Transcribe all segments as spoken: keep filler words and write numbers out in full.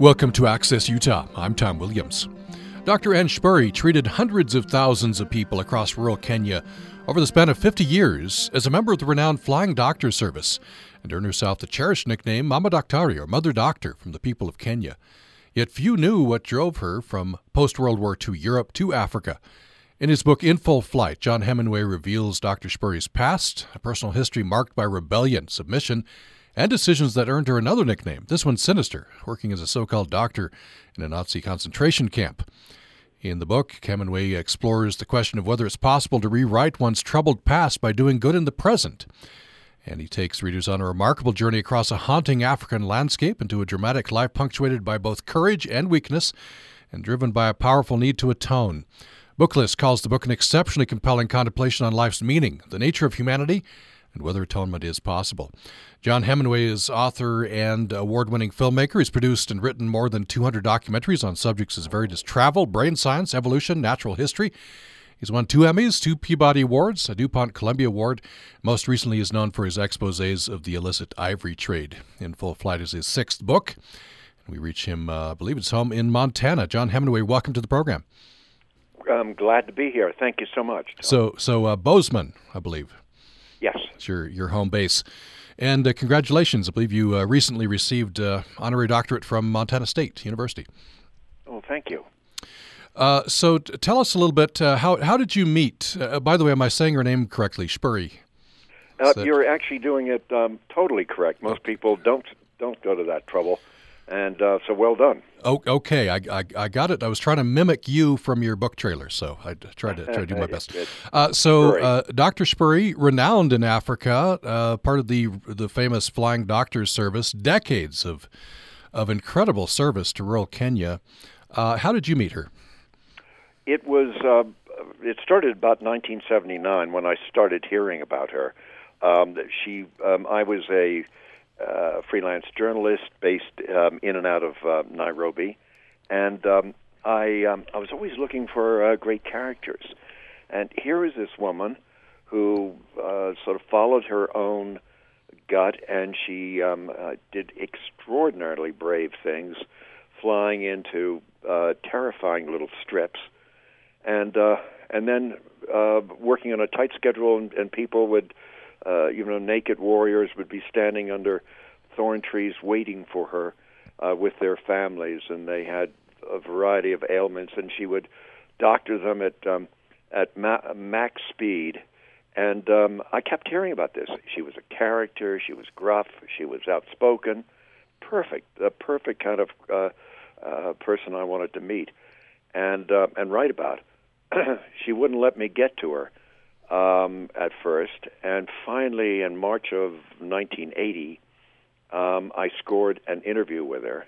Welcome to Access Utah. I'm Tom Williams. Doctor Anne Spoerry treated hundreds of thousands of people across rural Kenya over the span of fifty years as a member of the renowned Flying Doctors Service and earned herself the cherished nickname Mama Daktari, or Mother Doctor, from the people of Kenya. Yet few knew what drove her from post-World War Two Europe to Africa. In his book, In Full Flight, John Heminway reveals Doctor Spoerry's past, a personal history marked by rebellion, submission, and decisions that earned her another nickname, this one sinister, working as a so-called doctor in a Nazi concentration camp. In the book, Heminway explores the question of whether it's possible to rewrite one's troubled past by doing good in the present. And he takes readers on a remarkable journey across a haunting African landscape into a dramatic life punctuated by both courage and weakness, and driven by a powerful need to atone. Booklist calls the book an exceptionally compelling contemplation on life's meaning, the nature of humanity, and whether atonement is possible. John Heminway is author and award-winning filmmaker. He's produced and written more than two hundred documentaries on subjects as varied as travel, brain science, evolution, natural history. He's won two Emmys, two Peabody Awards, a DuPont Columbia Award. Most recently is known for his exposés of the illicit ivory trade. In Full Flight is his sixth book. We reach him, uh, I believe it's home in Montana. John Heminway, welcome to the program. I'm glad to be here. Thank you so much, Tom. So, so uh, Bozeman, I believe. Yes. It's your, your home base. And uh, congratulations. I believe you uh, recently received uh, honorary doctorate from Montana State University. Oh, thank you. Uh, so t- tell us a little bit, uh, how how did you meet? Uh, by the way, am I saying her name correctly? Spoerry. Uh, that... You're actually doing it um, totally correct. Most oh. people don't don't go to that trouble. And uh, so well done. Oh, okay, I, I I got it. I was trying to mimic you from your book trailer, so I tried to, tried to do my best. Uh, so uh, Doctor Spoerry, renowned in Africa, uh, part of the the famous Flying Doctors Service, decades of of incredible service to rural Kenya. Uh, how did you meet her? It was uh, it started about nineteen seventy-nine when I started hearing about her. Um, she um, I was a Uh, freelance journalist based um, in and out of uh, Nairobi, and um, I um, I was always looking for uh, great characters, and here is this woman who uh, sort of followed her own gut, and she um, uh, did extraordinarily brave things, flying into uh, terrifying little strips, and uh, and then uh, working on a tight schedule, and, and people would. Uh, you know, naked warriors would be standing under thorn trees waiting for her uh, with their families, and they had a variety of ailments, and she would doctor them at um, at ma- max speed. And um, I kept hearing about this. She was a character. She was gruff. She was outspoken. Perfect, the perfect kind of uh, uh, person I wanted to meet and uh, and write about. She wouldn't let me get to her. Um, at first, and finally in March of nineteen eighty, um, I scored an interview with her,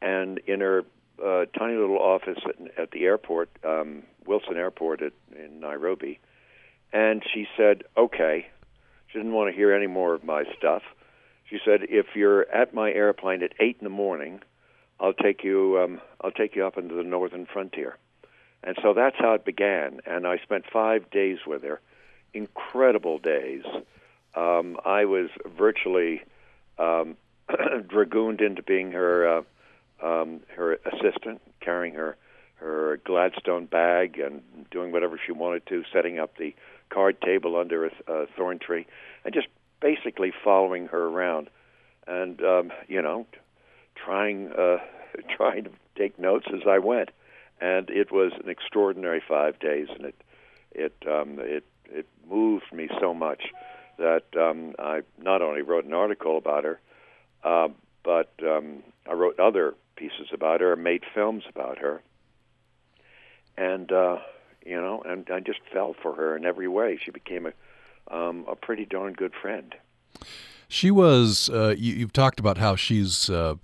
and in her uh, tiny little office at, at the airport, um, Wilson Airport at, in Nairobi, and she said, okay, she didn't want to hear any more of my stuff. She said, if you're at my airplane at eight in the morning, I'll take you, um, I'll take you up into the northern frontier. And so that's how it began, and I spent five days with her, incredible days. Um, I was virtually um, dragooned into being her uh, um, her assistant, carrying her, her Gladstone bag and doing whatever she wanted to, setting up the card table under a, a thorn tree, and just basically following her around and, um, you know, trying uh, trying to take notes as I went. And it was an extraordinary five days, and it it um, it it moved me so much that um, I not only wrote an article about her, uh, but um, I wrote other pieces about her, made films about her, and uh, you know, and I just fell for her in every way. She became a um, a pretty darn good friend. She was. Uh, you, you've talked about how she's. Uh...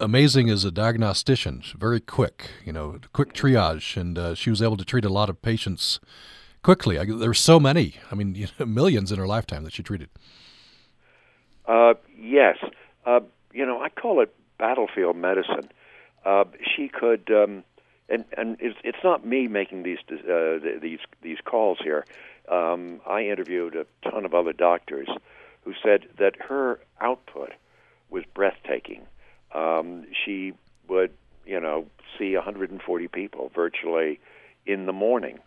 Amazing as a diagnostician, very quick, you know, quick triage, and uh, she was able to treat a lot of patients quickly. I, there were so many, I mean, you know, millions in her lifetime that she treated. Uh, yes. Uh, you know, I call it battlefield medicine. Uh, she could, um, and, and it's, it's not me making these uh, these these calls here. Um, I interviewed a ton of other doctors who said that her output was breathtaking. um, she would, you know, see one hundred forty people virtually in the morning.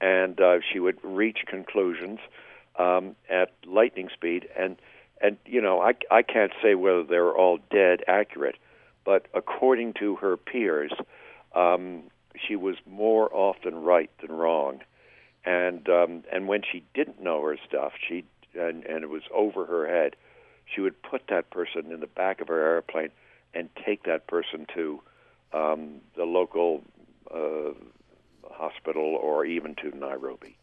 And uh, she would reach conclusions um, at lightning speed. And, and you know, I, I can't say whether they're all dead accurate, but according to her peers, um, she was more often right than wrong. And um, and when she didn't know her stuff, she and, and it was over her head, she would put that person in the back of her airplane and take that person to um, the local uh, hospital or even to Nairobi.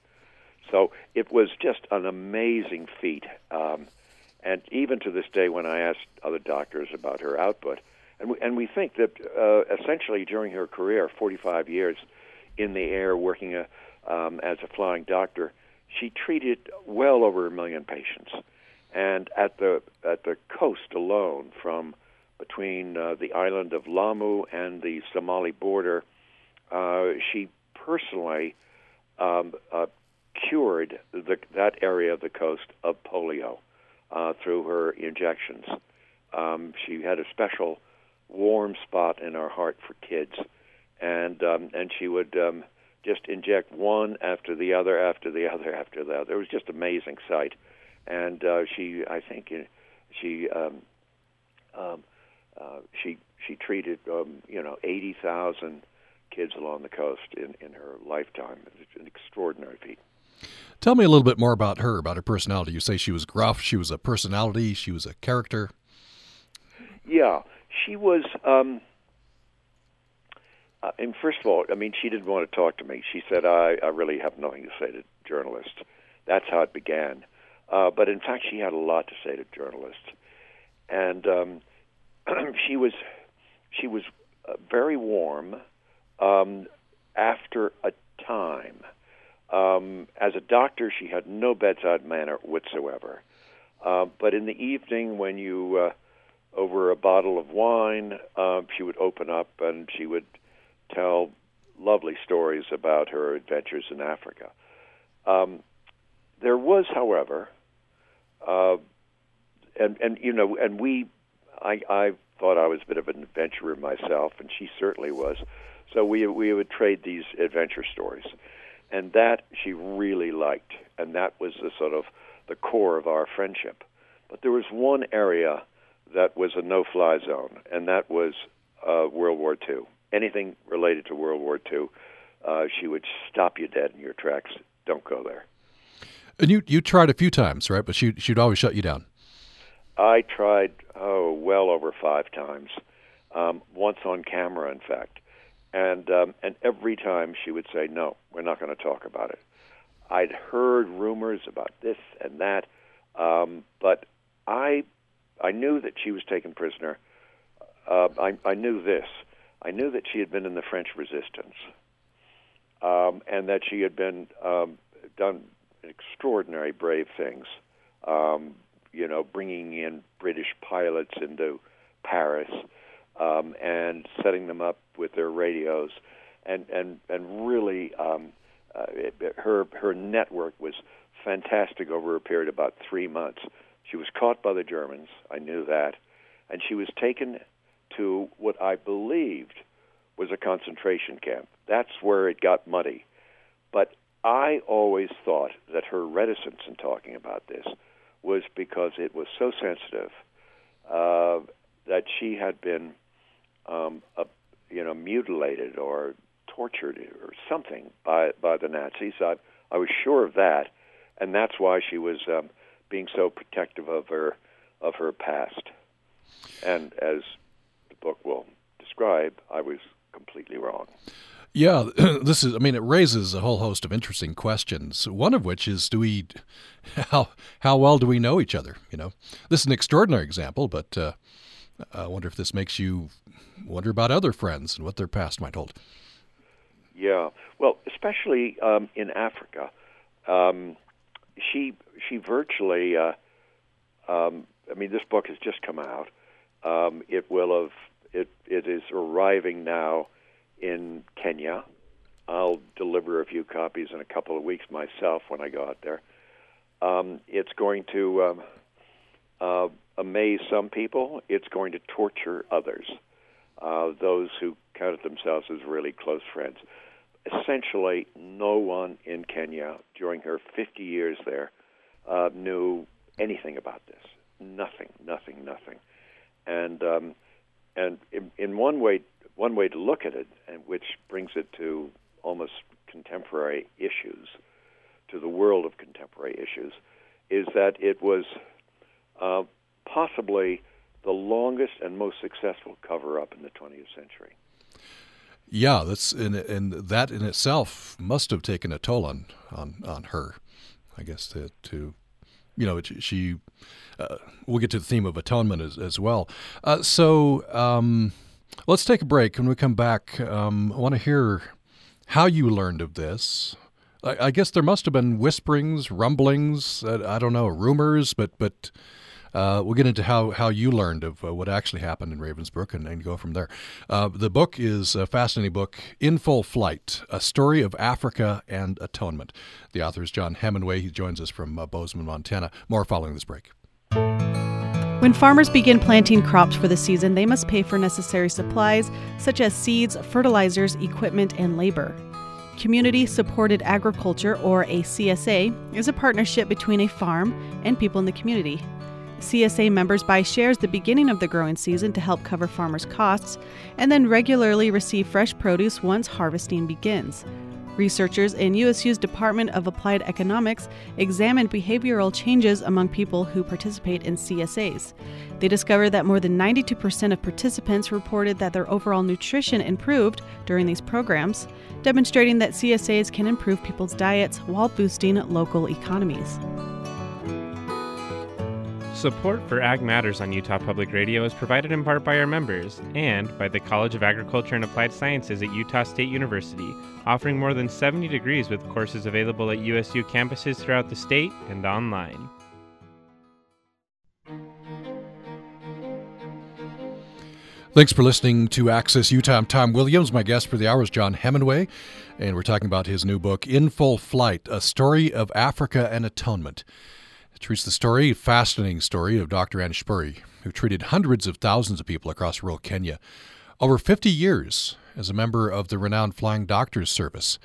So it was just an amazing feat. Um, and even to this day, when I asked other doctors about her output, and we, and we think that uh, essentially during her career, forty-five years in the air working a Um, as a flying doctor, she treated well over a million patients, and at the at the coast alone, from between uh, the island of Lamu and the Somali border, uh, she personally um, uh, cured the, that area of the coast of polio uh, through her injections. Um, she had a special warm spot in her heart for kids, and um, and she would. Um, just inject one after the other, after the other, after the other. It was just an amazing sight. And uh, she, I think, she um, um, uh, she she treated, um, you know, eighty thousand kids along the coast in, in her lifetime. It's an extraordinary feat. Tell me a little bit more about her, about her personality. You say she was gruff, she was a personality, she was a character. Yeah, she was... Um, Uh, and first of all, I mean, she didn't want to talk to me. She said, I, I really have nothing to say to journalists. That's how it began. Uh, but in fact, she had a lot to say to journalists. And um, she was she was uh, very warm um, after a time. Um, as a doctor, she had no bedside manner whatsoever. Uh, but in the evening when you, uh, over a bottle of wine, uh, she would open up and she would tell lovely stories about her adventures in Africa. Um, there was, however, uh, and and you know, and we, I, I thought I was a bit of an adventurer myself, and she certainly was. So we we would trade these adventure stories, and that she really liked, and that was the sort of the core of our friendship. But there was one area that was a no-fly zone, and that was uh, World War Two. Anything related to World War Two, uh, she would stop you dead in your tracks. Don't go there. And you you tried a few times, right? But she, she'd always shut you down. I tried, oh, well over five times, um, once on camera, in fact. And, um, and every time she would say, no, we're not going to talk about it. I'd heard rumors about this and that, um, but I, I knew that she was taken prisoner. Uh, I, I knew this. I knew that she had been in the French Resistance, um, and that she had been um, done extraordinary brave things, um, you know, bringing in British pilots into Paris um, and setting them up with their radios, and and and really, um, uh, it, her her network was fantastic over a period of about three months. She was caught by the Germans. I knew that, and she was taken to what I believed was a concentration camp. That's where it got muddy. But I always thought that her reticence in talking about this was because it was so sensitive uh, that she had been, um, uh, you know, mutilated or tortured or something by by the Nazis. I I was sure of that, and that's why she was um, being so protective of her of her past. And as book will describe, I was completely wrong. Yeah, this is, I mean, it raises a whole host of interesting questions, one of which is, do we, how how well do we know each other, you know? This is an extraordinary example, but uh, I wonder if this makes you wonder about other friends and what their past might hold. Yeah, well, especially um, in Africa, um, she, she virtually, uh, um, I mean, this book has just come out. Um, it will have. It it is arriving now in Kenya. I'll deliver a few copies in a couple of weeks myself when I go out there. Um, it's going to um, uh, amaze some people, it's going to torture others, uh, those who counted themselves as really close friends. Essentially, no one in Kenya during her fifty years there uh, knew anything about this. Nothing, nothing, nothing. And um, and in, in one way, one way to look at it, and which brings it to almost contemporary issues, to the world of contemporary issues, is that it was uh, possibly the longest and most successful cover-up in the twentieth century. Yeah, that's and, and that in itself must have taken a toll on on, on her, I guess. To, to you know, she. Uh, we'll get to the theme of atonement as, as well. Uh, so um, let's take a break. When we come back, um, I want to hear how you learned of this. I, I guess there must have been whisperings, rumblings, uh, I don't know, rumors, but but uh, we'll get into how, how you learned of uh, what actually happened in Ravensbrück and, and go from there. Uh, the book is a fascinating book, In Full Flight, A Story of Africa and Atonement. The author is John Heminway. He joins us from uh, Bozeman, Montana. More following this break. When farmers begin planting crops for the season, they must pay for necessary supplies such as seeds, fertilizers, equipment, and labor. Community-Supported Agriculture, or a C S A, is a partnership between a farm and people in the community. C S A members buy shares the beginning of the growing season to help cover farmers' costs, and then regularly receive fresh produce once harvesting begins. Researchers in U S U's Department of Applied Economics examined behavioral changes among people who participate in C S As. They discovered that more than ninety-two percent of participants reported that their overall nutrition improved during these programs, demonstrating that C S As can improve people's diets while boosting local economies. Support for Ag Matters on Utah Public Radio is provided in part by our members and by the College of Agriculture and Applied Sciences at Utah State University, offering more than seventy degrees with courses available at U S U campuses throughout the state and online. Thanks for listening to Access Utah. I'm Tom Williams. My guest for the hour is John Heminway, and we're talking about his new book, In Full Flight, A Story of Africa and Atonement. It treats the story, fascinating story, of Doctor Anne Spoerry, who treated hundreds of thousands of people across rural Kenya over fifty years as a member of the renowned Flying Doctors Service.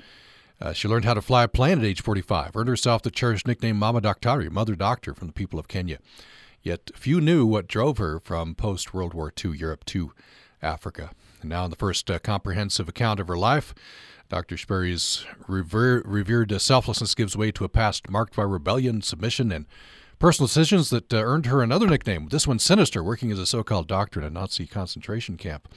Uh, she learned how to fly a plane at age forty-five, earned herself the cherished nickname Mama Daktari, Mother Doctor, from the people of Kenya. Yet few knew what drove her from post-World War Two Europe to Africa. And now in the first uh, comprehensive account of her life, Doctor Spoerry's rever- revered selflessness gives way to a past marked by rebellion, submission, and personal decisions that uh, earned her another nickname, this one sinister, working as a so-called doctor in a Nazi concentration camp.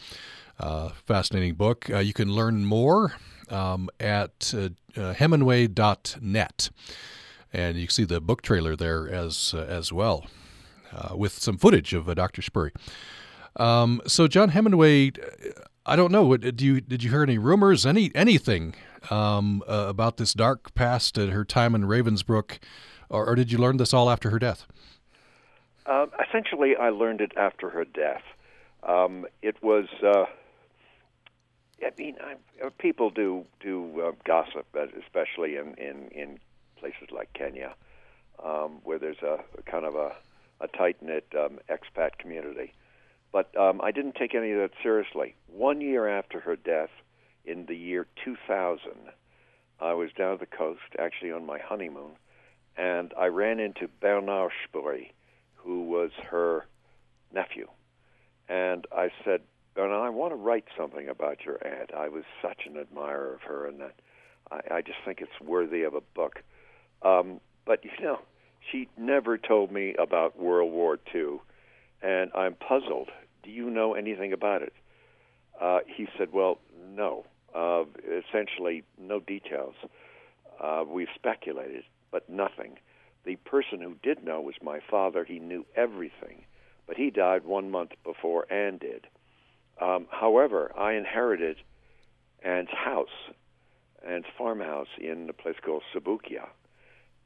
Uh, fascinating book. Uh, you can learn more um, at uh, uh, heminway dot net. And you can see the book trailer there as uh, as well. Uh, with some footage of uh, Doctor Spoerry. Um, so John Heminway, I don't know. Did you did you hear any rumors, any anything um, uh, about this dark past at her time in Ravensbrück, or, or did you learn this all after her death? Uh, essentially, I learned it after her death. Um, it was, uh, I mean, I, people do do uh, gossip, especially in, in, in places like Kenya, um, where there's a, a kind of a a tight-knit um, expat community. But um, I didn't take any of that seriously. One year after her death, in the year two thousand, I was down the coast, actually on my honeymoon, and I ran into Bernard Spoerry, who was her nephew. And I said, Bernard, I want to write something about your aunt. I was such an admirer of her, and that I, I just think it's worthy of a book. Um, but, you know, she never told me about World War Two, and I'm puzzled. Do you know anything about it? Uh, he said, well, no, uh, essentially no details. Uh, we've speculated, but nothing. The person who did know was my father. He knew everything, but he died one month before Anne did. Um, however, I inherited Anne's house, Anne's farmhouse in a place called Sabukia,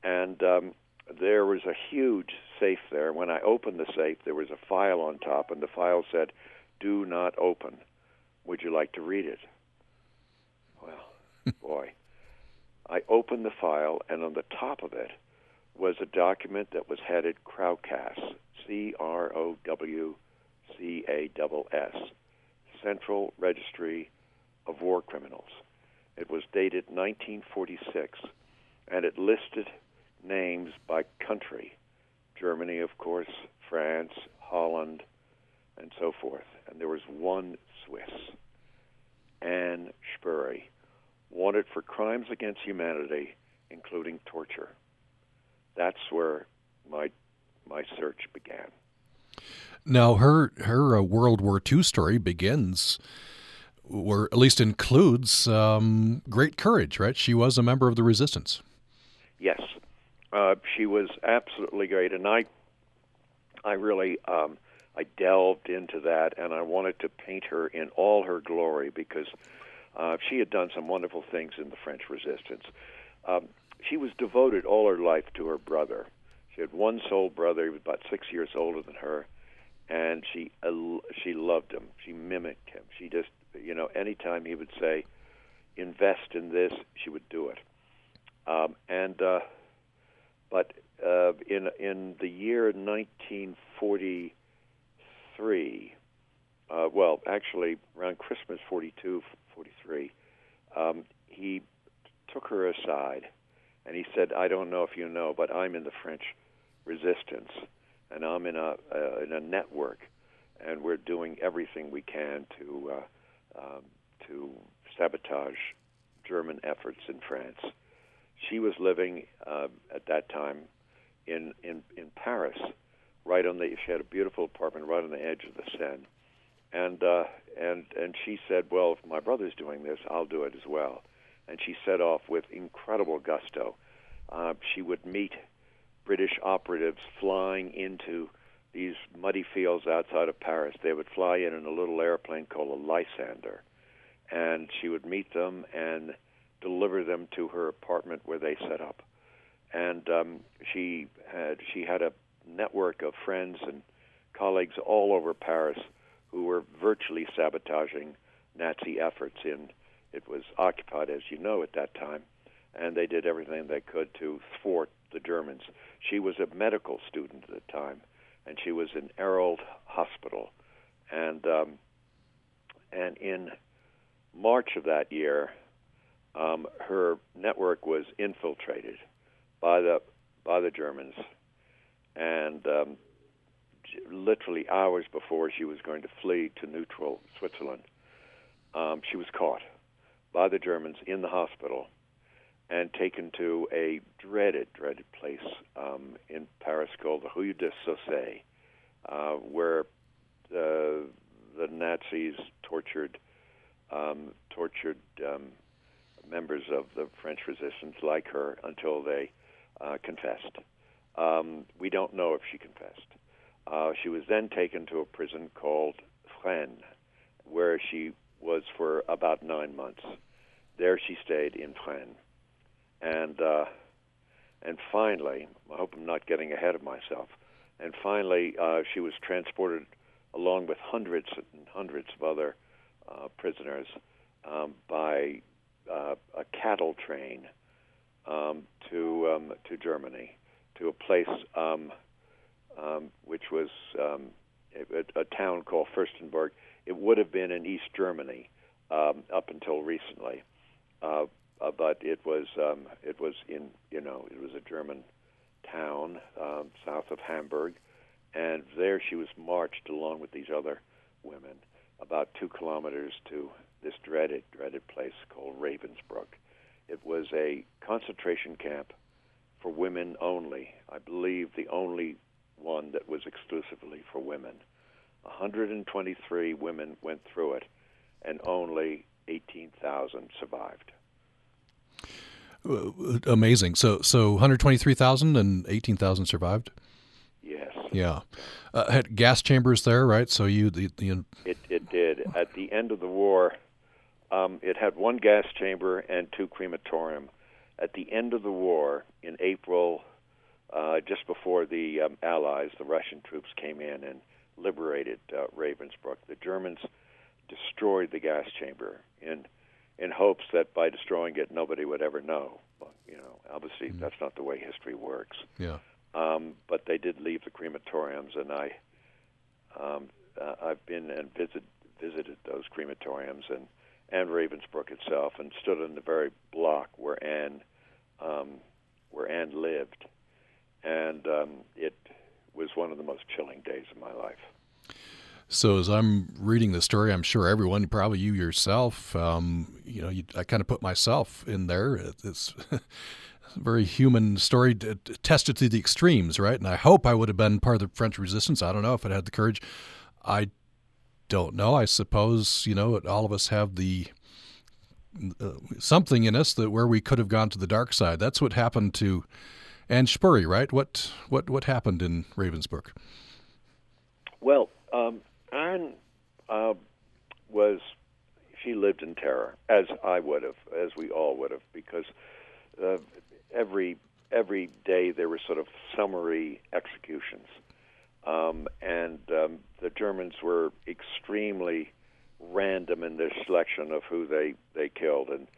and um, there was a huge safe there. When I opened the safe, there was a file on top, and the file said, do not open. Would you like to read it? Well, boy. I opened the file, and on the top of it was a document that was headed Crowcast, C R O W C A S S, Central Registry of War Criminals. It was dated nineteen forty-six, and it listed names by country, Germany, of course, France, Holland, and so forth. And there was one Swiss, Anne Spoerry, wanted for crimes against humanity, including torture. That's where my my search began. Now, her her uh, World War Two story begins, or at least includes, um, great courage, right? She was a member of the resistance. Yes, uh, she was absolutely great, and I I really um, I delved into that, and I wanted to paint her in all her glory because uh, she had done some wonderful things in the French resistance. Um, she was devoted all her life to her brother. She had one sole brother. He was about six years older than her, and she she loved him. She mimicked him. She just, you know, anytime he would say, invest in this, she would do it. Um, and uh, but uh, in in the year nineteen forty-three, uh, well, actually around Christmas forty-two, forty-three, um, he took her aside. And he said, I don't know if you know, but I'm in the French resistance, and I'm in a uh, in a network, and we're doing everything we can to uh, um, to sabotage German efforts in France. She was living uh, at that time in, in in Paris, right on the. She had a beautiful apartment right on the edge of the Seine, and uh, and and she said, well, if my brother's doing this, I'll do it as well. And she set off with incredible gusto. Uh, she would meet British operatives flying into these muddy fields outside of Paris. They would fly in in a little airplane called a Lysander. And she would meet them and deliver them to her apartment where they set up. And um, she had, she had a network of friends and colleagues all over Paris who were virtually sabotaging Nazi efforts in It was occupied, as you know, at that time, and they did everything they could to thwart the Germans. She was a medical student at the time, and she was in Errol Hospital. And um, and in March of that year, um, her network was infiltrated by the by the Germans, and um, literally hours before she was going to flee to neutral Switzerland, um, she was caught by the Germans in the hospital and taken to a dreaded, dreaded place um, in Paris called the Rue des Saussaies, uh, where the, the Nazis tortured um, tortured um, members of the French resistance like her until they uh, confessed. Um, we don't know if she confessed. Uh, she was then taken to a prison called Fresnes, where she was for about nine months. There she stayed in Fresnes. And uh, and finally, I hope I'm not getting ahead of myself, and finally uh, she was transported along with hundreds and hundreds of other uh, prisoners um, by uh, a cattle train um, to um, to Germany, to a place um, um, which was um, a, a town called Fürstenberg. It would have been in East Germany um, up until recently, uh, uh, but it was um, it was in you know it was a German town um, south of Hamburg, and there she was marched along with these other women about two kilometers to this dreaded dreaded place called Ravensbrück. It was a concentration camp for women only. I believe the only one that was exclusively for women. one hundred twenty-three women went through it, and only eighteen thousand survived. Amazing. So, so one hundred twenty-three thousand and eighteen thousand survived. Yes. Yeah. Uh, had gas chambers there, right? So you the, the it it did. At the end of the war, um, it had one gas chamber and two crematorium. At the end of the war, in April, uh, just before the um, Allies, the Russian troops came in and liberated uh, Ravensbrück. The Germans destroyed the gas chamber in in hopes that by destroying it, nobody would ever know But, you know, obviously mm. that's not the way history works. Yeah. Um, but they did leave the crematoriums, and I, um, uh, I've been and visit, visited those crematoriums and, and Ravensbrück itself, and stood in the very block where Anne, um, where Anne lived. And um, it was one of the most chilling days of my life. So as I'm reading the story, I'm sure everyone, probably you yourself, um, you know, you, I kind of put myself in there. It's a very human story, t- tested to the extremes, right? And I hope I would have been part of the French resistance. I don't know if I'd had the courage. I don't know. I suppose, you know, all of us have the uh, something in us that where we could have gone to the dark side. That's what happened to Anne Spoerry, right? What what what happened in Ravensbrück? Well, um Anne uh, was, she lived in terror, as I would have, as we all would have, because uh, every every day there were sort of summary executions. Um, and um, the Germans were extremely random in their selection of who they, they killed. And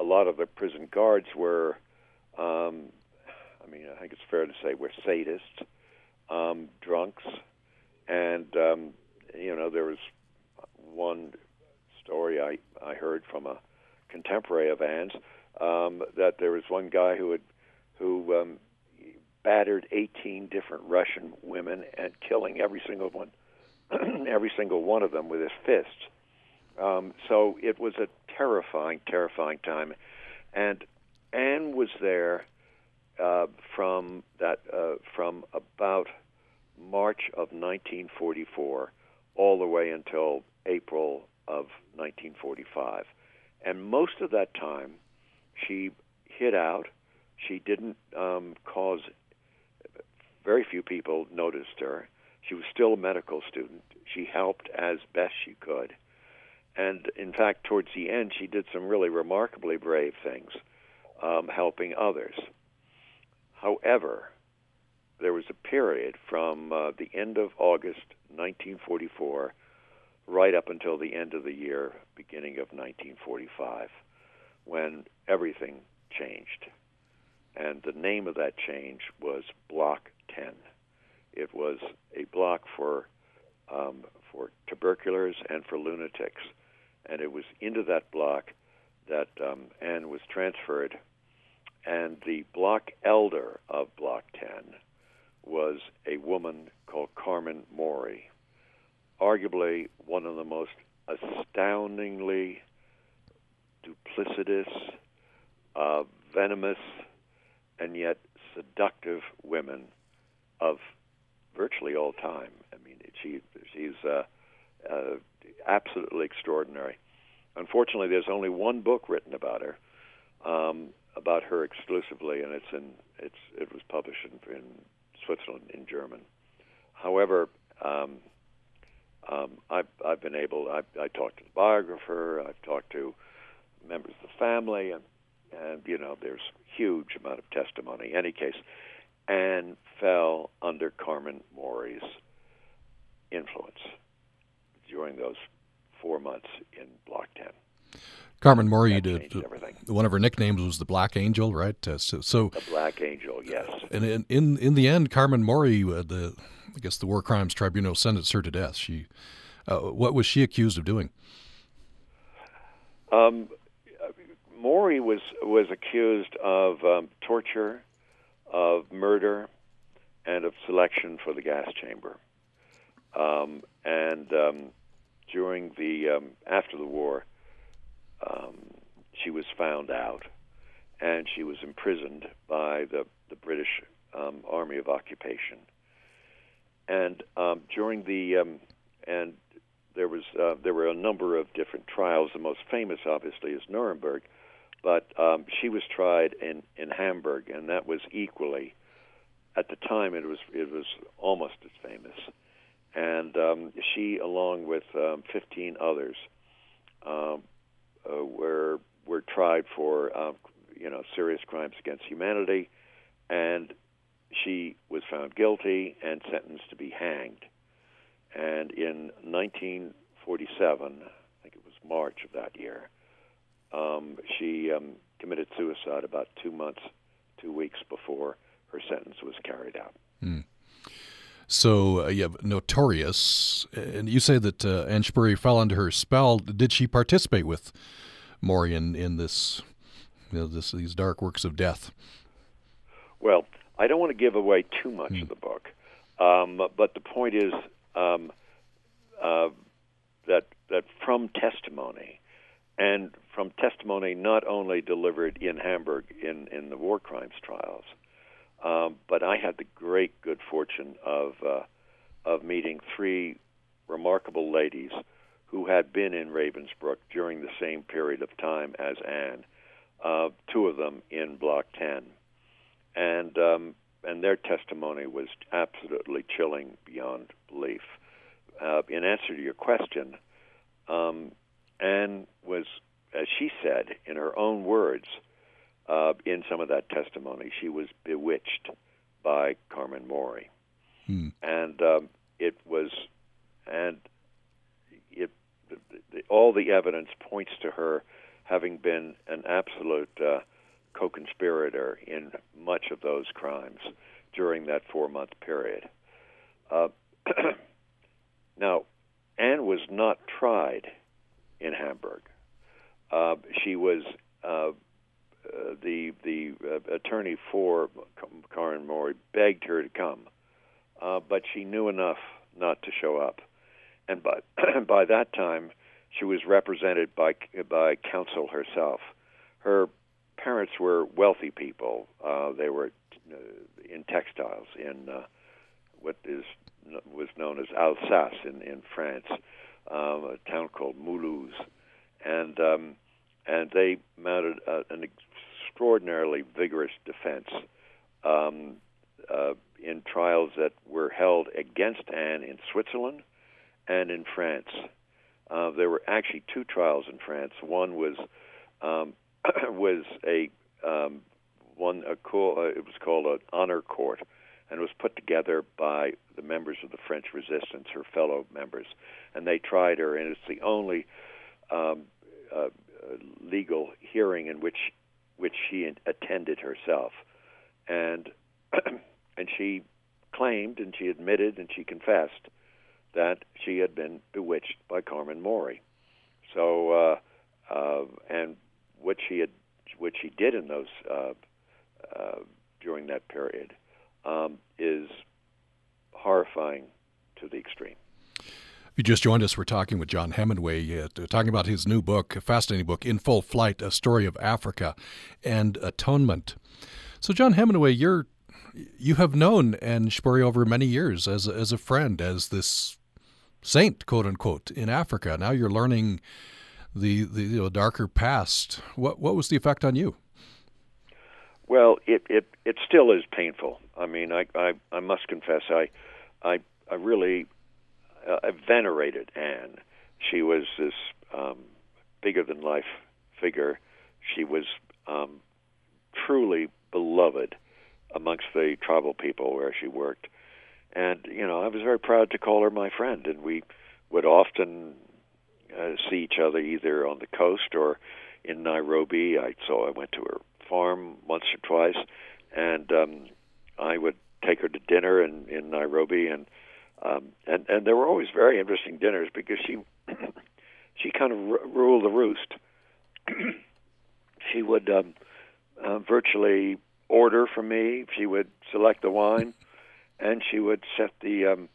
a lot of the prison guards were, um, I mean, I think it's fair to say, were sadists, um, drunks, and... Um, You know, there was one story I, I heard from a contemporary of Anne's um, that there was one guy who had who um, battered eighteen different Russian women and killing every single one, every single one of them with his fists. Um, so it was a terrifying, terrifying time, and Anne was there uh, from that uh, from about March of nineteen forty-four. All the way until April of nineteen forty-five. And most of that time, she hid out. She didn't um, cause, very few people noticed her. She was still a medical student. She helped as best she could. And in fact, towards the end, she did some really remarkably brave things, um, helping others. However, there was a period from uh, the end of August nineteen forty-four right up until the end of the year, beginning of nineteen forty-five, when everything changed. And the name of that change was Block Ten. It was a block for um, for tuberculars and for lunatics. And it was into that block that um, Anne was transferred. And the block elder of Block Ten was a woman called Carmen Mori, arguably one of the most astoundingly duplicitous, uh, venomous, and yet seductive women of virtually all time. I mean, she she's uh, uh, absolutely extraordinary. Unfortunately, there's only one book written about her, um, about her exclusively, and it's in it's it was published in. in Switzerland in German. However, um, um, I've, I've been able, I've, I talked to the biographer, I've talked to members of the family, and, and, you know, there's huge amount of testimony. In any case, Anne fell under Carmen Mori's influence during those four months in Block ten. Carmen Mori, did, one of her nicknames was the Black Angel, right? Uh, so, so, the Black Angel, yes. And in in, in the end, Carmen Mori, uh, the I guess the War Crimes Tribunal sentenced her to death. She, uh, what was she accused of doing? Um, Mori was was accused of um, torture, of murder, and of selection for the gas chamber. Um, and um, during the um, after the war. Um, she was found out, and she was imprisoned by the, the British um, Army of Occupation. And um, during the um, and there was uh, there were a number of different trials. The most famous, obviously, is Nuremberg, but um, she was tried in, in Hamburg, and that was equally, at the time, it was it was almost as famous. And um, she, along with um, fifteen others. Um, Uh, were were tried for um, you know serious crimes against humanity, and she was found guilty and sentenced to be hanged. And in nineteen forty-seven, I think it was March of that year, um, she um, committed suicide about two months, two weeks before her sentence was carried out. Mm. So, uh, yeah, notorious. And you say that uh, Anne Spoerry fell under her spell. Did she participate with Mori in, in this, you know, this, these dark works of death? Well, I don't want to give away too much mm. of the book, um, but the point is um, uh, that that from testimony, and from testimony not only delivered in Hamburg in, in the war crimes trials, Um, but I had the great good fortune of uh, of meeting three remarkable ladies who had been in Ravensbrück during the same period of time as Anne. Uh, two of them in Block Ten, and um, and their testimony was absolutely chilling beyond belief. Uh, in answer to your question, um, Anne was, as she said in her own words, Uh, in some of that testimony, she was bewitched by Carmen Mori, hmm. and um, it was, and it, the, the, all the evidence points to her having been an absolute uh, co-conspirator in much of those crimes during that four-month period. Uh, now, Anne was not tried in Hamburg. Uh, she was. Uh, Uh, the the uh, attorney for Carmen Mori begged her to come, uh, but she knew enough not to show up, and by by that time she was represented by by counsel herself. Her parents were wealthy people. Uh, they were uh, in textiles in uh, what is was known as Alsace in in France, um, a town called Mulhouse, and um, and they mounted uh, an extraordinarily vigorous defense um, uh, in trials that were held against Anne in Switzerland and in France. Uh, there were actually two trials in France. One was um, was a um, one a co- uh, it was called an honor court, and was put together by the members of the French Resistance, her fellow members, and they tried her. And it's the only um, uh, legal hearing in which. which she attended herself, and and she claimed and she admitted and she confessed that she had been bewitched by Carmen Mori. So, uh, uh, and what she had, what she did in those uh, uh, during that period um, is horrifying to the extreme. If you just joined us, we're talking with John Heminway, uh, talking about his new book, a fascinating book, In Full Flight, A Story of Africa and Atonement. So, John Heminway, you're, you have known Anne Spoerry over many years as a, as a friend, as this saint, quote-unquote, in Africa. Now you're learning the, the you know, darker past. What what was the effect on you? Well, it, it, it still is painful. I mean, I, I, I must confess, I, I, I really... Uh, I venerated Anne. She was this um, bigger-than-life figure. She was um, truly beloved amongst the tribal people where she worked. And, you know, I was very proud to call her my friend, and we would often uh, see each other either on the coast or in Nairobi. I saw I went to her farm once or twice, and um, I would take her to dinner in, in Nairobi, and Um, and, and there were always very interesting dinners because she she kind of r- ruled the roost. She would um, uh, virtually order for me. She would select the wine, and she would set the um,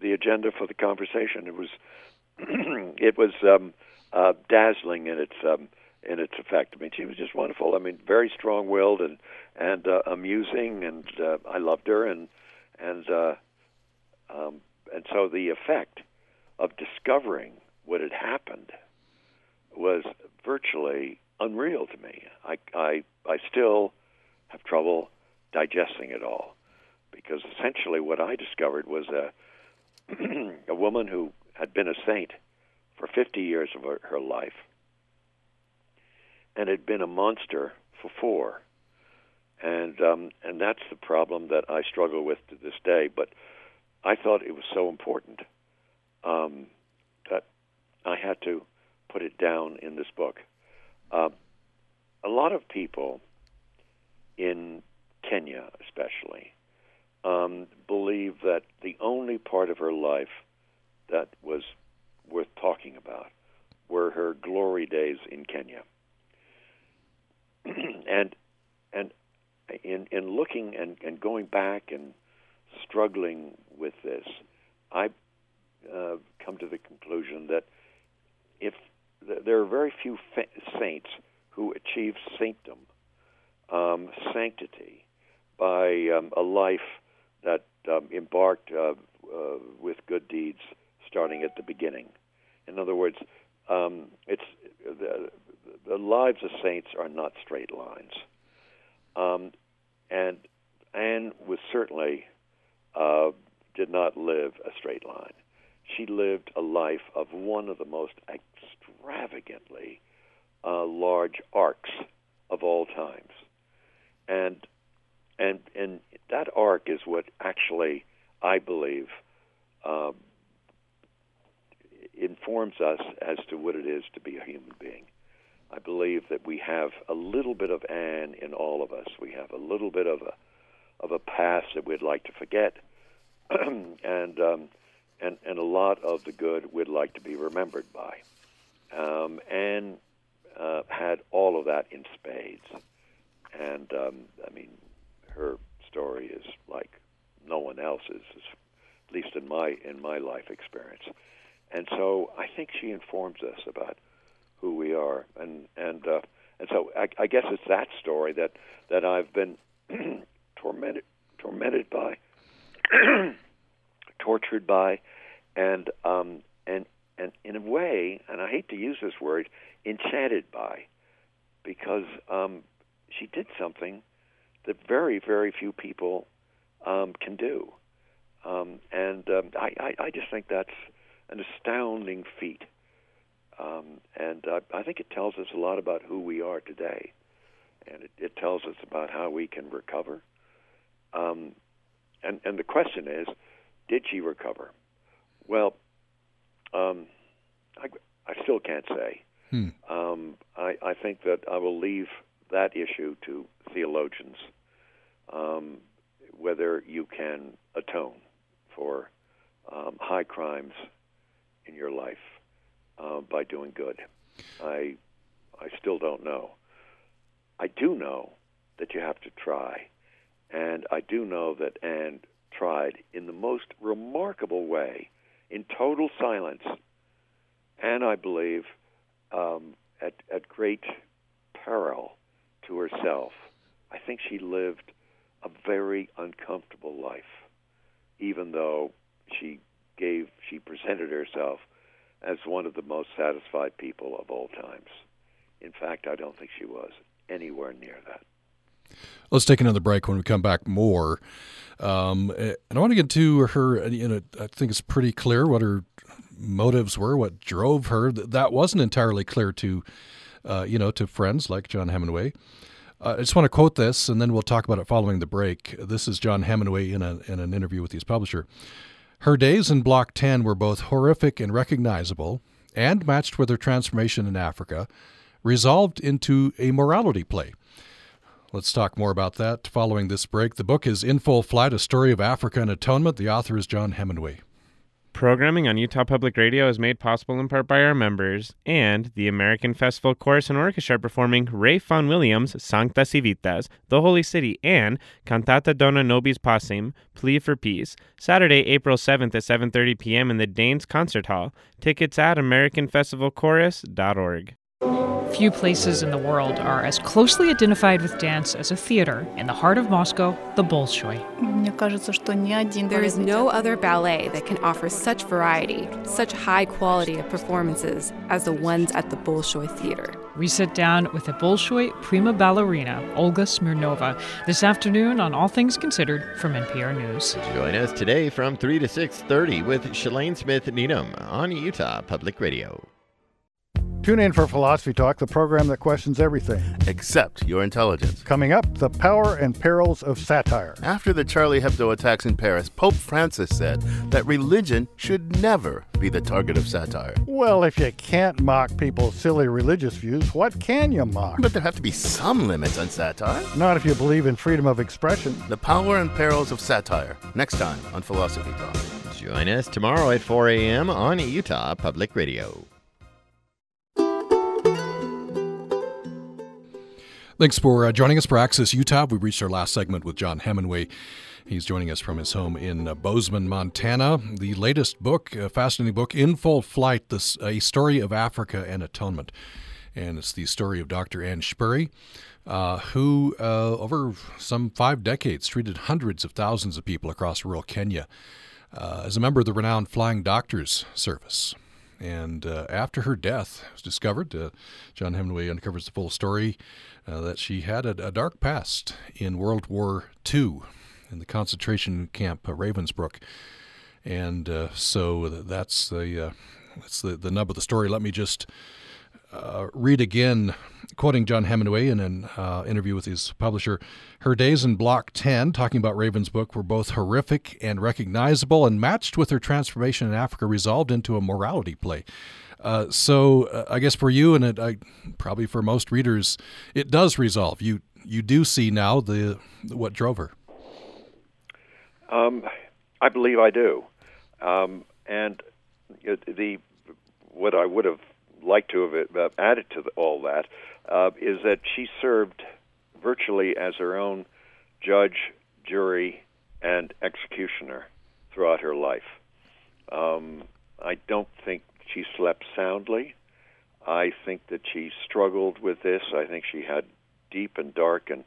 the agenda for the conversation. It was it was um, uh, dazzling in its um, in its effect. I mean, she was just wonderful. I mean, very strong-willed and and uh, amusing, and uh, I loved her, and and. Uh, Um, and so the effect of discovering what had happened was virtually unreal to me. I, I, I still have trouble digesting it all because essentially what I discovered was a a woman who had been a saint for fifty years of her, her life and had been a monster for four. And, um, and that's the problem that I struggle with to this day, but I thought it was so important um, that I had to put it down in this book. Uh, a lot lot of people in Kenya especially um, believe that the only part of her life that was worth talking about were her glory days in Kenya. and and in in looking and, and going back and struggling with this, I've uh, come to the conclusion that if th- there are very few fa- saints who achieve saintdom, um, sanctity, by um, a life that um, embarked uh, uh, with good deeds starting at the beginning. In other words, um, it's the, the lives of saints are not straight lines, um, and Anne was certainly uh, did not live a straight line. She lived a life of one of the most extravagantly uh, large arcs of all times, and and and that arc is what actually I believe. Um, informs us as to what it is to be a human being. I believe that we have a little bit of Anne in all of us. We have a little bit of a of a past that we'd like to forget, and um, and and a lot of the good we'd like to be remembered by. Um, Anne uh, had all of that in spades, and um, I mean, her story is like no one else's, at least in my in my life experience. And so I think she informs us about who we are, and and uh, and so I, I guess it's that story that, that I've been tormented tormented by, tortured by, and um and and in a way, and I hate to use this word, enchanted by, because um, she did something that very very few people um, can do, um, and um, I, I I just think that's an astounding feat, um, and uh, I think it tells us a lot about who we are today, and it, it tells us about how we can recover. Um, and, and the question is, did she recover? Well, um, I, I still can't say. Hmm. Um, I, I think that I will leave that issue to theologians, um, whether you can atone for um, high crimes in your life uh, by doing good. I I still don't know. I do know that you have to try, and I do know that Anne tried in the most remarkable way, in total silence, and I believe um, at, at great peril to herself. I think she lived a very uncomfortable life, even though she Gave, she presented herself as one of the most satisfied people of all times. In fact, I don't think she was anywhere near that. Let's take another break. When we come back, more. Um, and I want to get to her, you know, I think it's pretty clear what her motives were, what drove her. That wasn't entirely clear to, uh, you know, to friends like John Heminway. Uh, I just want to quote this, and then we'll talk about it following the break. This is John Heminway in, a, in an interview with his publisher. Her days in Block ten were both horrific and recognizable, and matched with her transformation in Africa, resolved into a morality play. Let's talk more about that following this break. The book is In Full Flight, A Story of Africa and Atonement. The author is John Heminway. Programming on Utah Public Radio is made possible in part by our members and the American Festival Chorus and Orchestra performing Ray Vaughan Williams' Sancta Civitas, The Holy City, and Cantata Dona Nobis Pacem, Plea for Peace, Saturday, April seventh at seven thirty p.m. in the Danes Concert Hall. Tickets at american festival chorus dot org. Few places in the world are as closely identified with dance as a theater in the heart of Moscow, the Bolshoi. There is no other ballet that can offer such variety, such high quality of performances as the ones at the Bolshoi Theater. We sit down with a Bolshoi prima ballerina, Olga Smirnova, this afternoon on All Things Considered from N P R News. Join us today from three to six thirty with Shalane Smith Needham on Utah Public Radio. Tune in for Philosophy Talk, the program that questions everything except your intelligence. Coming up, the power and perils of satire. After the Charlie Hebdo attacks in Paris, Pope Francis said that religion should never be the target of satire. Well, if you can't mock people's silly religious views, what can you mock? But there have to be some limits on satire. Not if you believe in freedom of expression. The power and perils of satire, next time on Philosophy Talk. Join us tomorrow at four a.m. on Utah Public Radio. Thanks for uh, joining us for Access Utah. We reached our last segment with John Heminway. He's joining us from his home in uh, Bozeman, Montana. The latest book, a fascinating book, In Full Flight, this, A Story of Africa and Atonement. And it's the story of Doctor Anne Spoerry, uh, who uh, over some five decades treated hundreds of thousands of people across rural Kenya uh, as a member of the renowned Flying Doctors Service. And uh, after her death was discovered, uh, John Heminway uncovers the full story, uh, that she had a, a dark past in World War Two in the concentration camp uh, Ravensbrück. And uh, so that's the, uh, that's the, the nub of the story. Let me just uh, read again, quoting John Heminway in an uh, interview with his publisher. Her days in Block Ten, talking about Ravensbrück, were both horrific and recognizable, and matched with her transformation in Africa, resolved into a morality play. Uh, so uh, I guess for you, and it, I, probably for most readers, it does resolve. You you do see now the what drove her. Um, I believe I do, um, and the what I would have liked to have added to the, all that uh, is that she served virtually as her own judge, jury, and executioner throughout her life. Um, I don't think she slept soundly. I think that she struggled with this. I think she had deep and dark and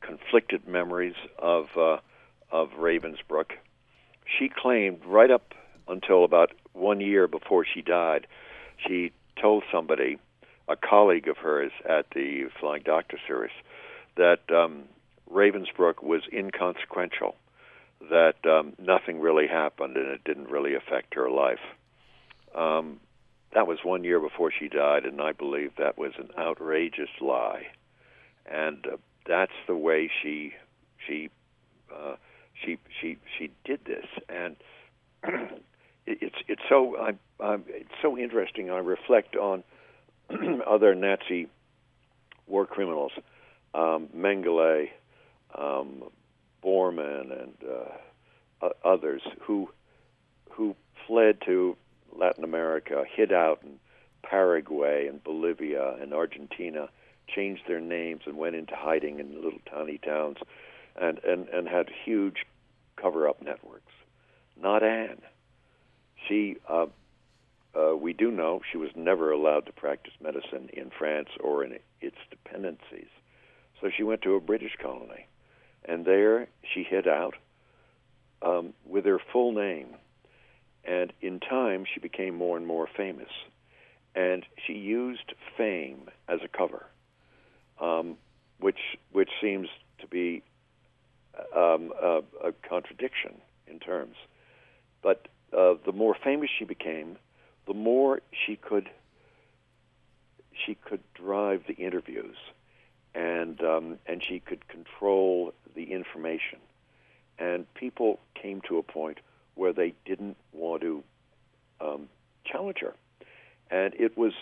conflicted memories of uh, of Ravensbrück. She claimed right up until about one year before she died, she told somebody, a colleague of hers at the Flying Doctor Service, that um, Ravensbrück was inconsequential, that um, nothing really happened and it didn't really affect her life. Um, that was one year before she died, and I believe that was an outrageous lie. And uh, that's the way she she uh, she she she did this. And it's it's so I, I'm, it's so interesting. I reflect on other Nazi war criminals, um, Mengele, um, Bormann, and uh, others who who fled to Latin America, hid out in Paraguay and Bolivia and Argentina, changed their names and went into hiding in little tiny towns, and, and, and had huge cover-up networks. Not Anne. She, uh, uh, we do know she was never allowed to practice medicine in France or in its dependencies. So she went to a British colony, and there she hid out um, with her full name. And in time, she became more and more famous. And she used fame as a cover, um, which which seems to be um, a, a contradiction in terms. But uh, the more famous she became, the more she could she could drive the interviews, and um, and she could control the information. And people came to a point where they didn't want to um, challenge her. And it was,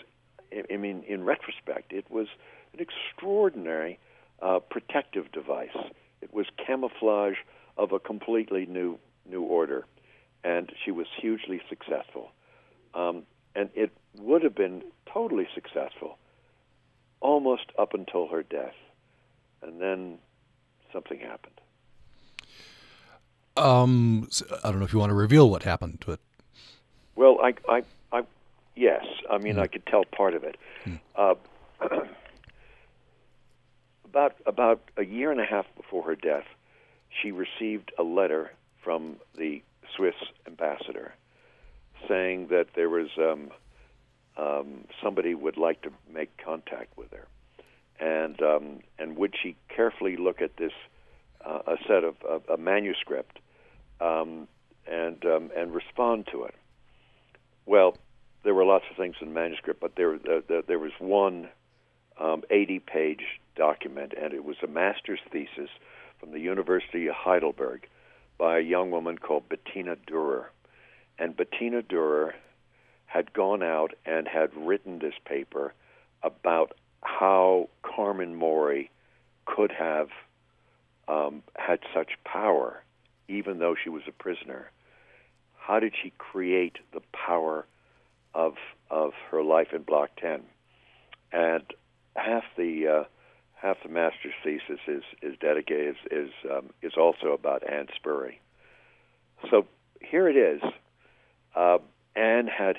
I mean, in retrospect, it was an extraordinary uh, protective device. It was camouflage of a completely new new order. And she was hugely successful. Um, and it would have been totally successful almost up until her death. And then something happened. Um, I don't know if you want to reveal what happened to it. Well, I, I, I yes. I mean, mm. I could tell part of it. Mm. Uh, about about a year and a half before her death, she received a letter from the Swiss ambassador saying that there was um, um, somebody would like to make contact with her, and um, and would she carefully look at this uh, a set of a, a manuscript. Um, and um, and respond to it. Well, there were lots of things in manuscript, but there there, there was one um, eighty-page document, and it was a master's thesis from the University of Heidelberg by a young woman called Bettina Durer. And Bettina Durer had gone out and had written this paper about how Carmen Mori could have um, had such power, even though she was a prisoner. How did she create the power of of her life in Block Ten? And half the uh, half the master's thesis is is dedicated is is, um, is also about Anne Spoerry. So here it is. Uh, Anne had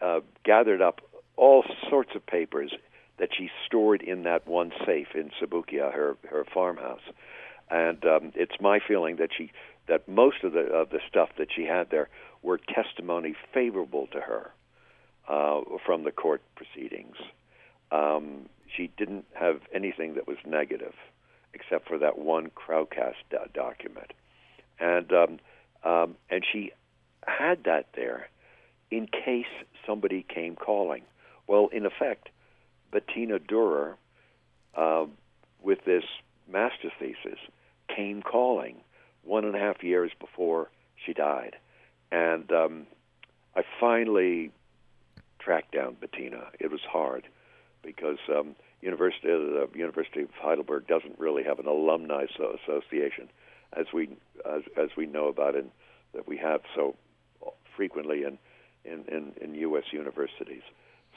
uh, gathered up all sorts of papers that she stored in that one safe in Sabukia, her her farmhouse, and um, it's my feeling that she that most of the of the stuff that she had there were testimony favorable to her uh, from the court proceedings. Um, she didn't have anything that was negative, except for that one Crowcast do- document, and um, um, and she had that there in case somebody came calling. Well, in effect, Bettina Durer, uh, with this master's thesis, came calling one and a half years before she died. And um, I finally tracked down Bettina. It was hard because um, University, uh, the University of Heidelberg doesn't really have an alumni so- association as we as, as we know about and that we have so frequently in, in, in, in U S universities.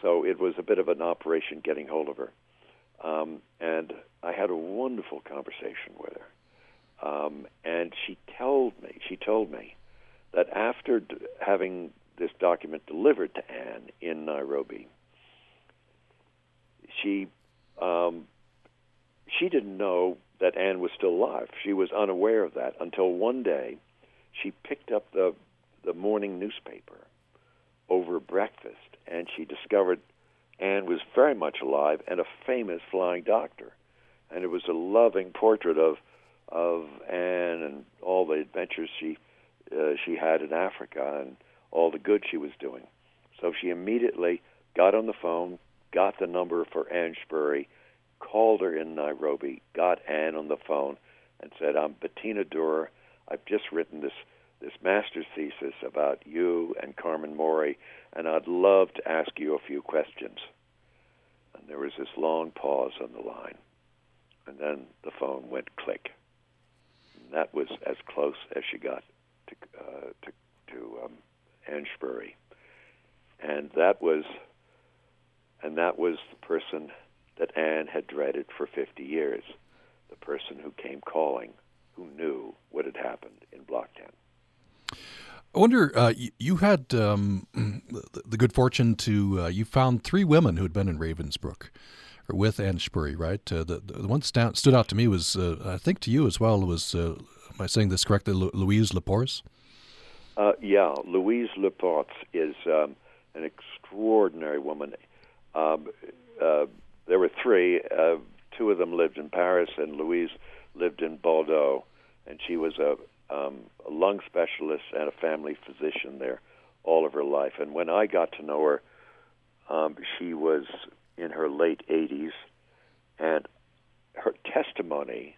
So it was a bit of an operation getting hold of her. Um, and I had a wonderful conversation with her. Um, and she told me, she told me that after d- having this document delivered to Anne in Nairobi, she um, she didn't know that Anne was still alive. She was unaware of that until one day she picked up the the morning newspaper over breakfast, and she discovered Anne was very much alive and a famous flying doctor. And it was a loving portrait of of Anne and all the adventures she uh, she had in Africa and all the good she was doing. So she immediately got on the phone, got the number for Anne Spoerry, called her in Nairobi, got Anne on the phone, and said, I'm Bettina Durer. I've just written this this master's thesis about you and Carmen Mori, and I'd love to ask you a few questions. And there was this long pause on the line, and then the phone went click. And that was as close as she got to uh, to, to um, Anne Spoerry, and that was and that was the person that Anne had dreaded for fifty years, the person who came calling, who knew what had happened in Block ten. I wonder, uh, you, you had um, the, the good fortune to, uh, you found three women who had been in Ravensbrück or with Anne Spoerry, right? Uh, the, the one sta- stood out to me was, uh, I think to you as well, was, uh, am I saying this correctly, Lu- Louise Le Porz? Uh, yeah, Louise Le Porz is um, an extraordinary woman. Um, uh, there were three. Uh, two of them lived in Paris, and Louise lived in Bordeaux, and she was a Um, a lung specialist and a family physician there all of her life. And when I got to know her, um, she was in her late eighties, and her testimony,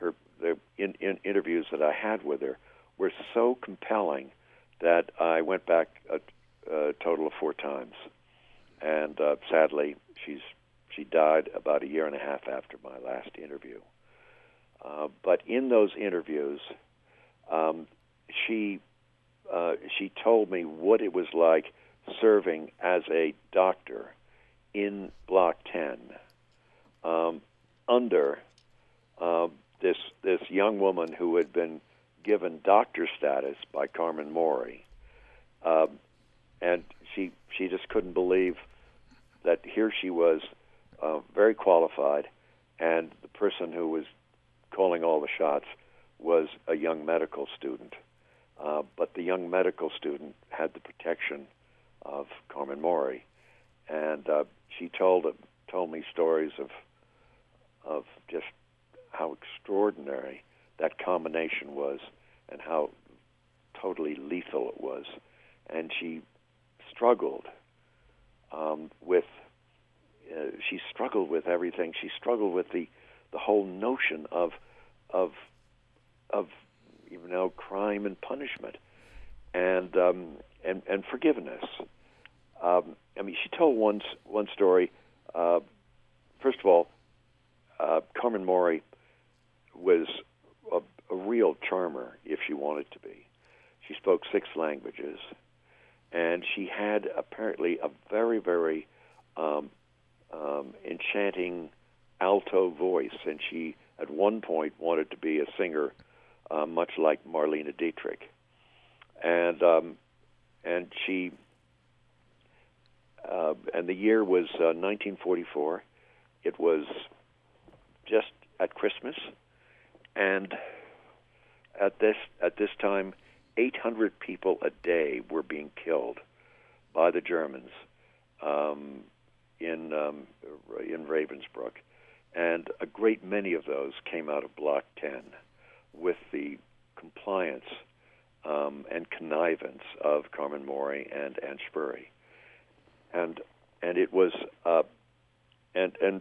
her the in, in interviews that I had with her were so compelling that I went back a, a total of four times. And uh, sadly, she's she died about a year and a half after my last interview. Uh, but in those interviews, Um, she uh, she told me what it was like serving as a doctor in Block ten um, under uh, this this young woman who had been given doctor status by Carmen Mori, um, and she she just couldn't believe that here she was uh, very qualified, and the person who was calling all the shots was a young medical student, uh, but the young medical student had the protection of Carmen Mori, and uh, she told told me stories of of just how extraordinary that combination was and how totally lethal it was, and she struggled um, with uh, she struggled with everything. She struggled with the the whole notion of of of you know crime and punishment and um, and and forgiveness. Um, I mean, she told one one story. Uh, first of all, uh, Carmen Mori was a, a real charmer if she wanted to be. She spoke six languages, and she had apparently a very, very um, um, enchanting alto voice, and she at one point wanted to be a singer, uh, much like Marlene Dietrich. And um, and she uh, and the year was uh, nineteen forty-four. It was just at Christmas, and at this at this time, eight hundred people a day were being killed by the Germans um, in um, in Ravensbrück, and a great many of those came out of Block Ten with the compliance um, and connivance of Carmen Mori and Anne Spoerry, and and it was uh, and and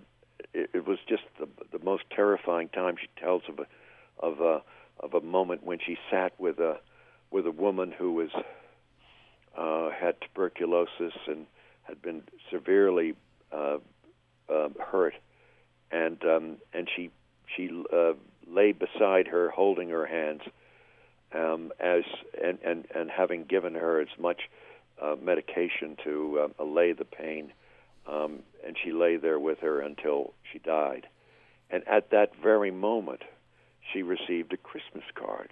it, it was just the, the most terrifying time. She tells of a of a of a moment when she sat with a with a woman who was uh, had tuberculosis and had been severely uh, uh, hurt, and um, and she she uh, lay beside her, holding her hands, um, as and, and, and having given her as much uh, medication to uh, allay the pain, um, and she lay there with her until she died, and at that very moment, she received a Christmas card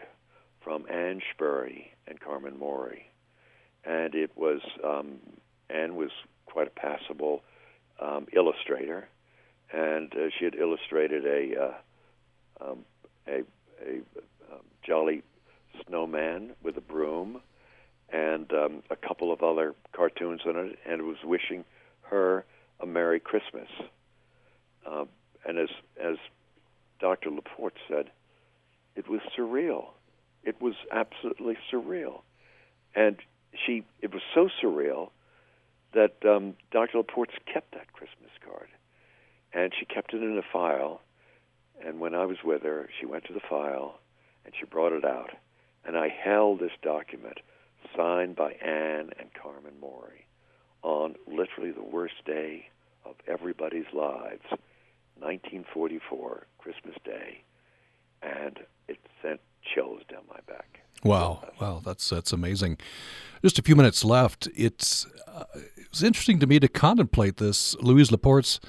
from Anne Spoerry and Carmen Mori, and it was um, Anne was quite a passable um, illustrator, and uh, she had illustrated a uh, um, a, a um, jolly snowman with a broom, and um, a couple of other cartoons in it, and it was wishing her a Merry Christmas. Uh, and as as Doctor Le Porz said, it was surreal. It was absolutely surreal, and she. It was so surreal that um, Doctor Le Porz kept that Christmas card, and she kept it in a file. And when I was with her, she went to the file, and she brought it out, and I held this document signed by Anne and Carmen Mori on literally the worst day of everybody's lives, nineteen forty-four, Christmas Day, and it sent chills down my back. Wow, wow, that's that's amazing. Just a few minutes left. It's uh, it was interesting to me to contemplate this, Louise Le Porz.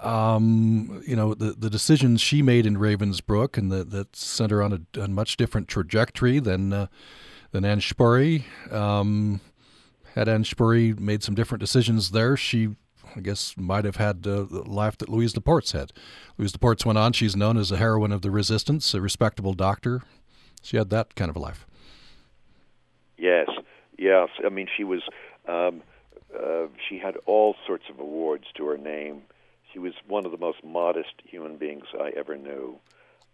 Um, you know, the the decisions she made in Ravensbrück, and the, that sent her on a, a much different trajectory than uh, than Anne Spoerry. Um, had Anne Spoerry made some different decisions there, she, I guess, might have had uh, the life that Louise Le Porz had. Louise Le Porz went on. She's known as a heroine of the resistance, a respectable doctor. She had that kind of a life. Yes, yes. I mean, she was. Um, uh, she had all sorts of awards to her name. She was one of the most modest human beings I ever knew.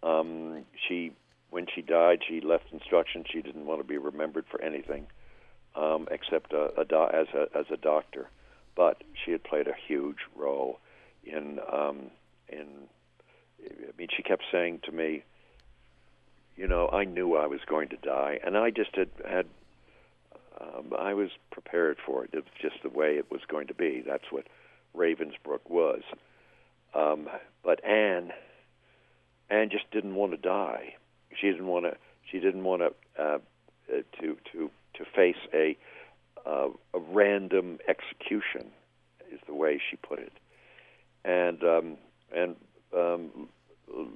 Um, she, when she died, she left instructions. She didn't want to be remembered for anything um, except a, a do- as a as a doctor. But she had played a huge role in, um, in. I mean, she kept saying to me, you know, I knew I was going to die, and I just had, had um, I was prepared for it. It was just the way it was going to be. That's what Ravensbrück was. Um, but Anne, Anne just didn't want to die. She didn't want to, she didn't want to, uh, to, to, to face a, Uh, a random execution, is the way she put it, and um, and um,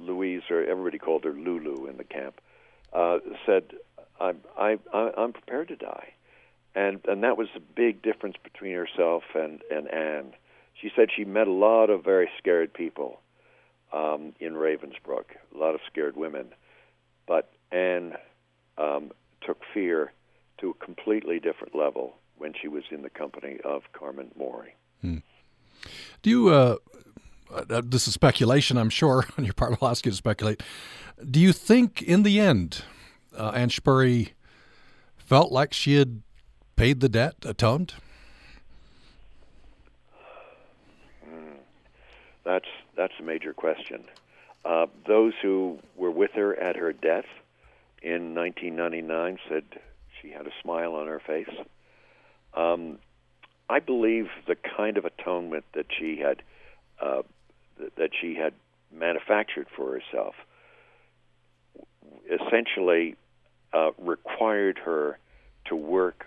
Louise, or everybody called her Lulu in the camp, uh, said, "I'm I, I'm prepared to die," and and that was the big difference between herself and, and Anne. She said she met a lot of very scared people um, in Ravensbrück, a lot of scared women, but Anne um, took fear to a completely different level when she was in the company of Carmen Mori. Hmm. Do you, uh, uh, this is speculation, I'm sure, on your part, I'll ask you to speculate. Do you think in the end uh, Anne Spoerry felt like she had paid the debt, atoned? That's that's a major question. Uh, those who were with her at her death in nineteen ninety-nine said she had a smile on her face. Um, I believe the kind of atonement that she had uh, that she had manufactured for herself essentially uh, required her to work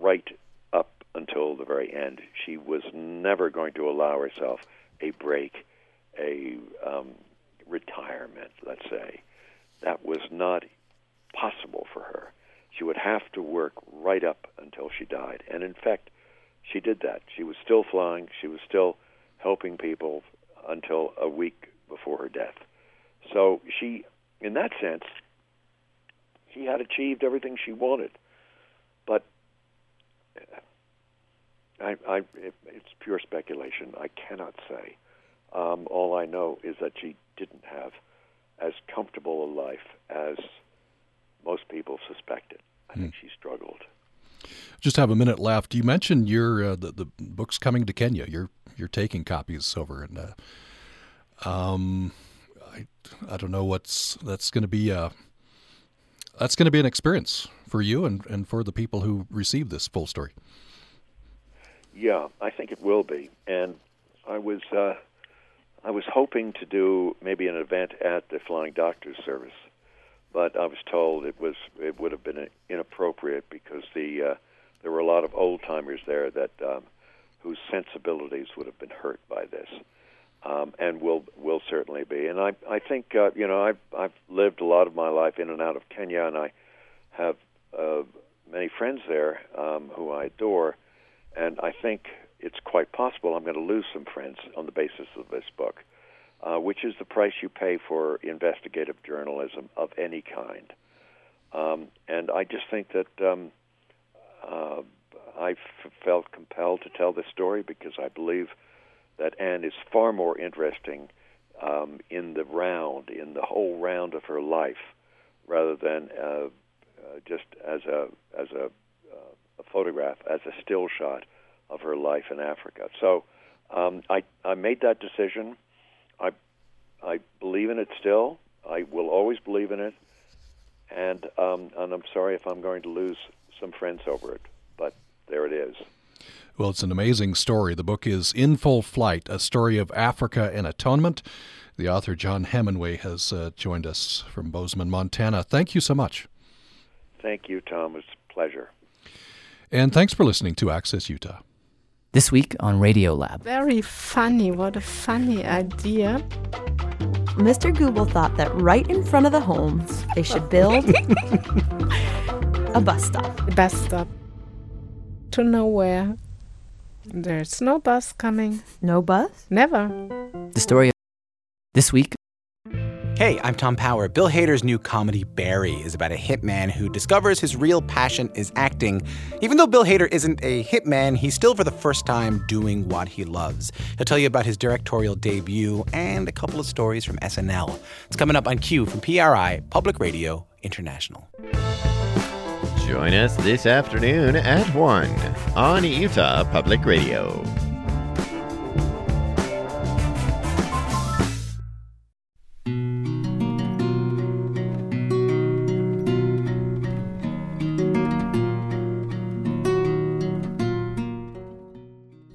right up until the very end. She was never going to allow herself a break, a um, retirement, let's say. That was not possible for her. She would have to work right up until she died. And in fact, she did that. She was still flying. She was still helping people until a week before her death. So she, in that sense, she had achieved everything she wanted. But I, I, it, it's pure speculation. I cannot say. Um, all I know is that she didn't have as comfortable a life as most people suspected. I think mm. she struggled. Just have a minute left. You mentioned your uh, the the book's coming to Kenya. You're you're taking copies over, and uh, um, I I don't know what's that's going to be. Uh, that's going to be an experience for you and, and for the people who receive this full story. Yeah, I think it will be, and I was uh, I was hoping to do maybe an event at the Flying Doctors Service, but I was told it was it would have been inappropriate because the uh, there were a lot of old timers there that um, whose sensibilities would have been hurt by this, um, and will will certainly be. And I I think uh, you know I've I've lived a lot of my life in and out of Kenya, and I have uh, many friends there um, who I adore. And I think it's quite possible I'm going to lose some friends on the basis of this book, uh, which is the price you pay for investigative journalism of any kind. Um, and I just think that um, uh, I f- felt compelled to tell this story because I believe that Anne is far more interesting um, in the round, in the whole round of her life, rather than uh, uh, just as a as a a photograph, as a still shot of her life in Africa. So um, I, I made that decision. I, I believe in it still. I will always believe in it. And, um, and I'm sorry if I'm going to lose some friends over it, but there it is. Well, it's an amazing story. The book is In Full Flight, A Story of Africa and Atonement. The author, John Heminway, has uh, joined us from Bozeman, Montana. Thank you so much. Thank you, Tom. It's a pleasure. And thanks for listening to Access Utah. This week on Radiolab. Very funny. What a funny idea. Mister Google thought that right in front of the homes, they should build a bus stop. A bus stop. To nowhere. There's no bus coming. No bus? Never. The story of this week. Hey, I'm Tom Power. Bill Hader's new comedy, Barry, is about a hitman who discovers his real passion is acting. Even though Bill Hader isn't a hitman, he's still for the first time doing what he loves. He'll tell you about his directorial debut and a couple of stories from S N L. It's coming up on Q from P R I, Public Radio International. Join us this afternoon at one on Utah Public Radio.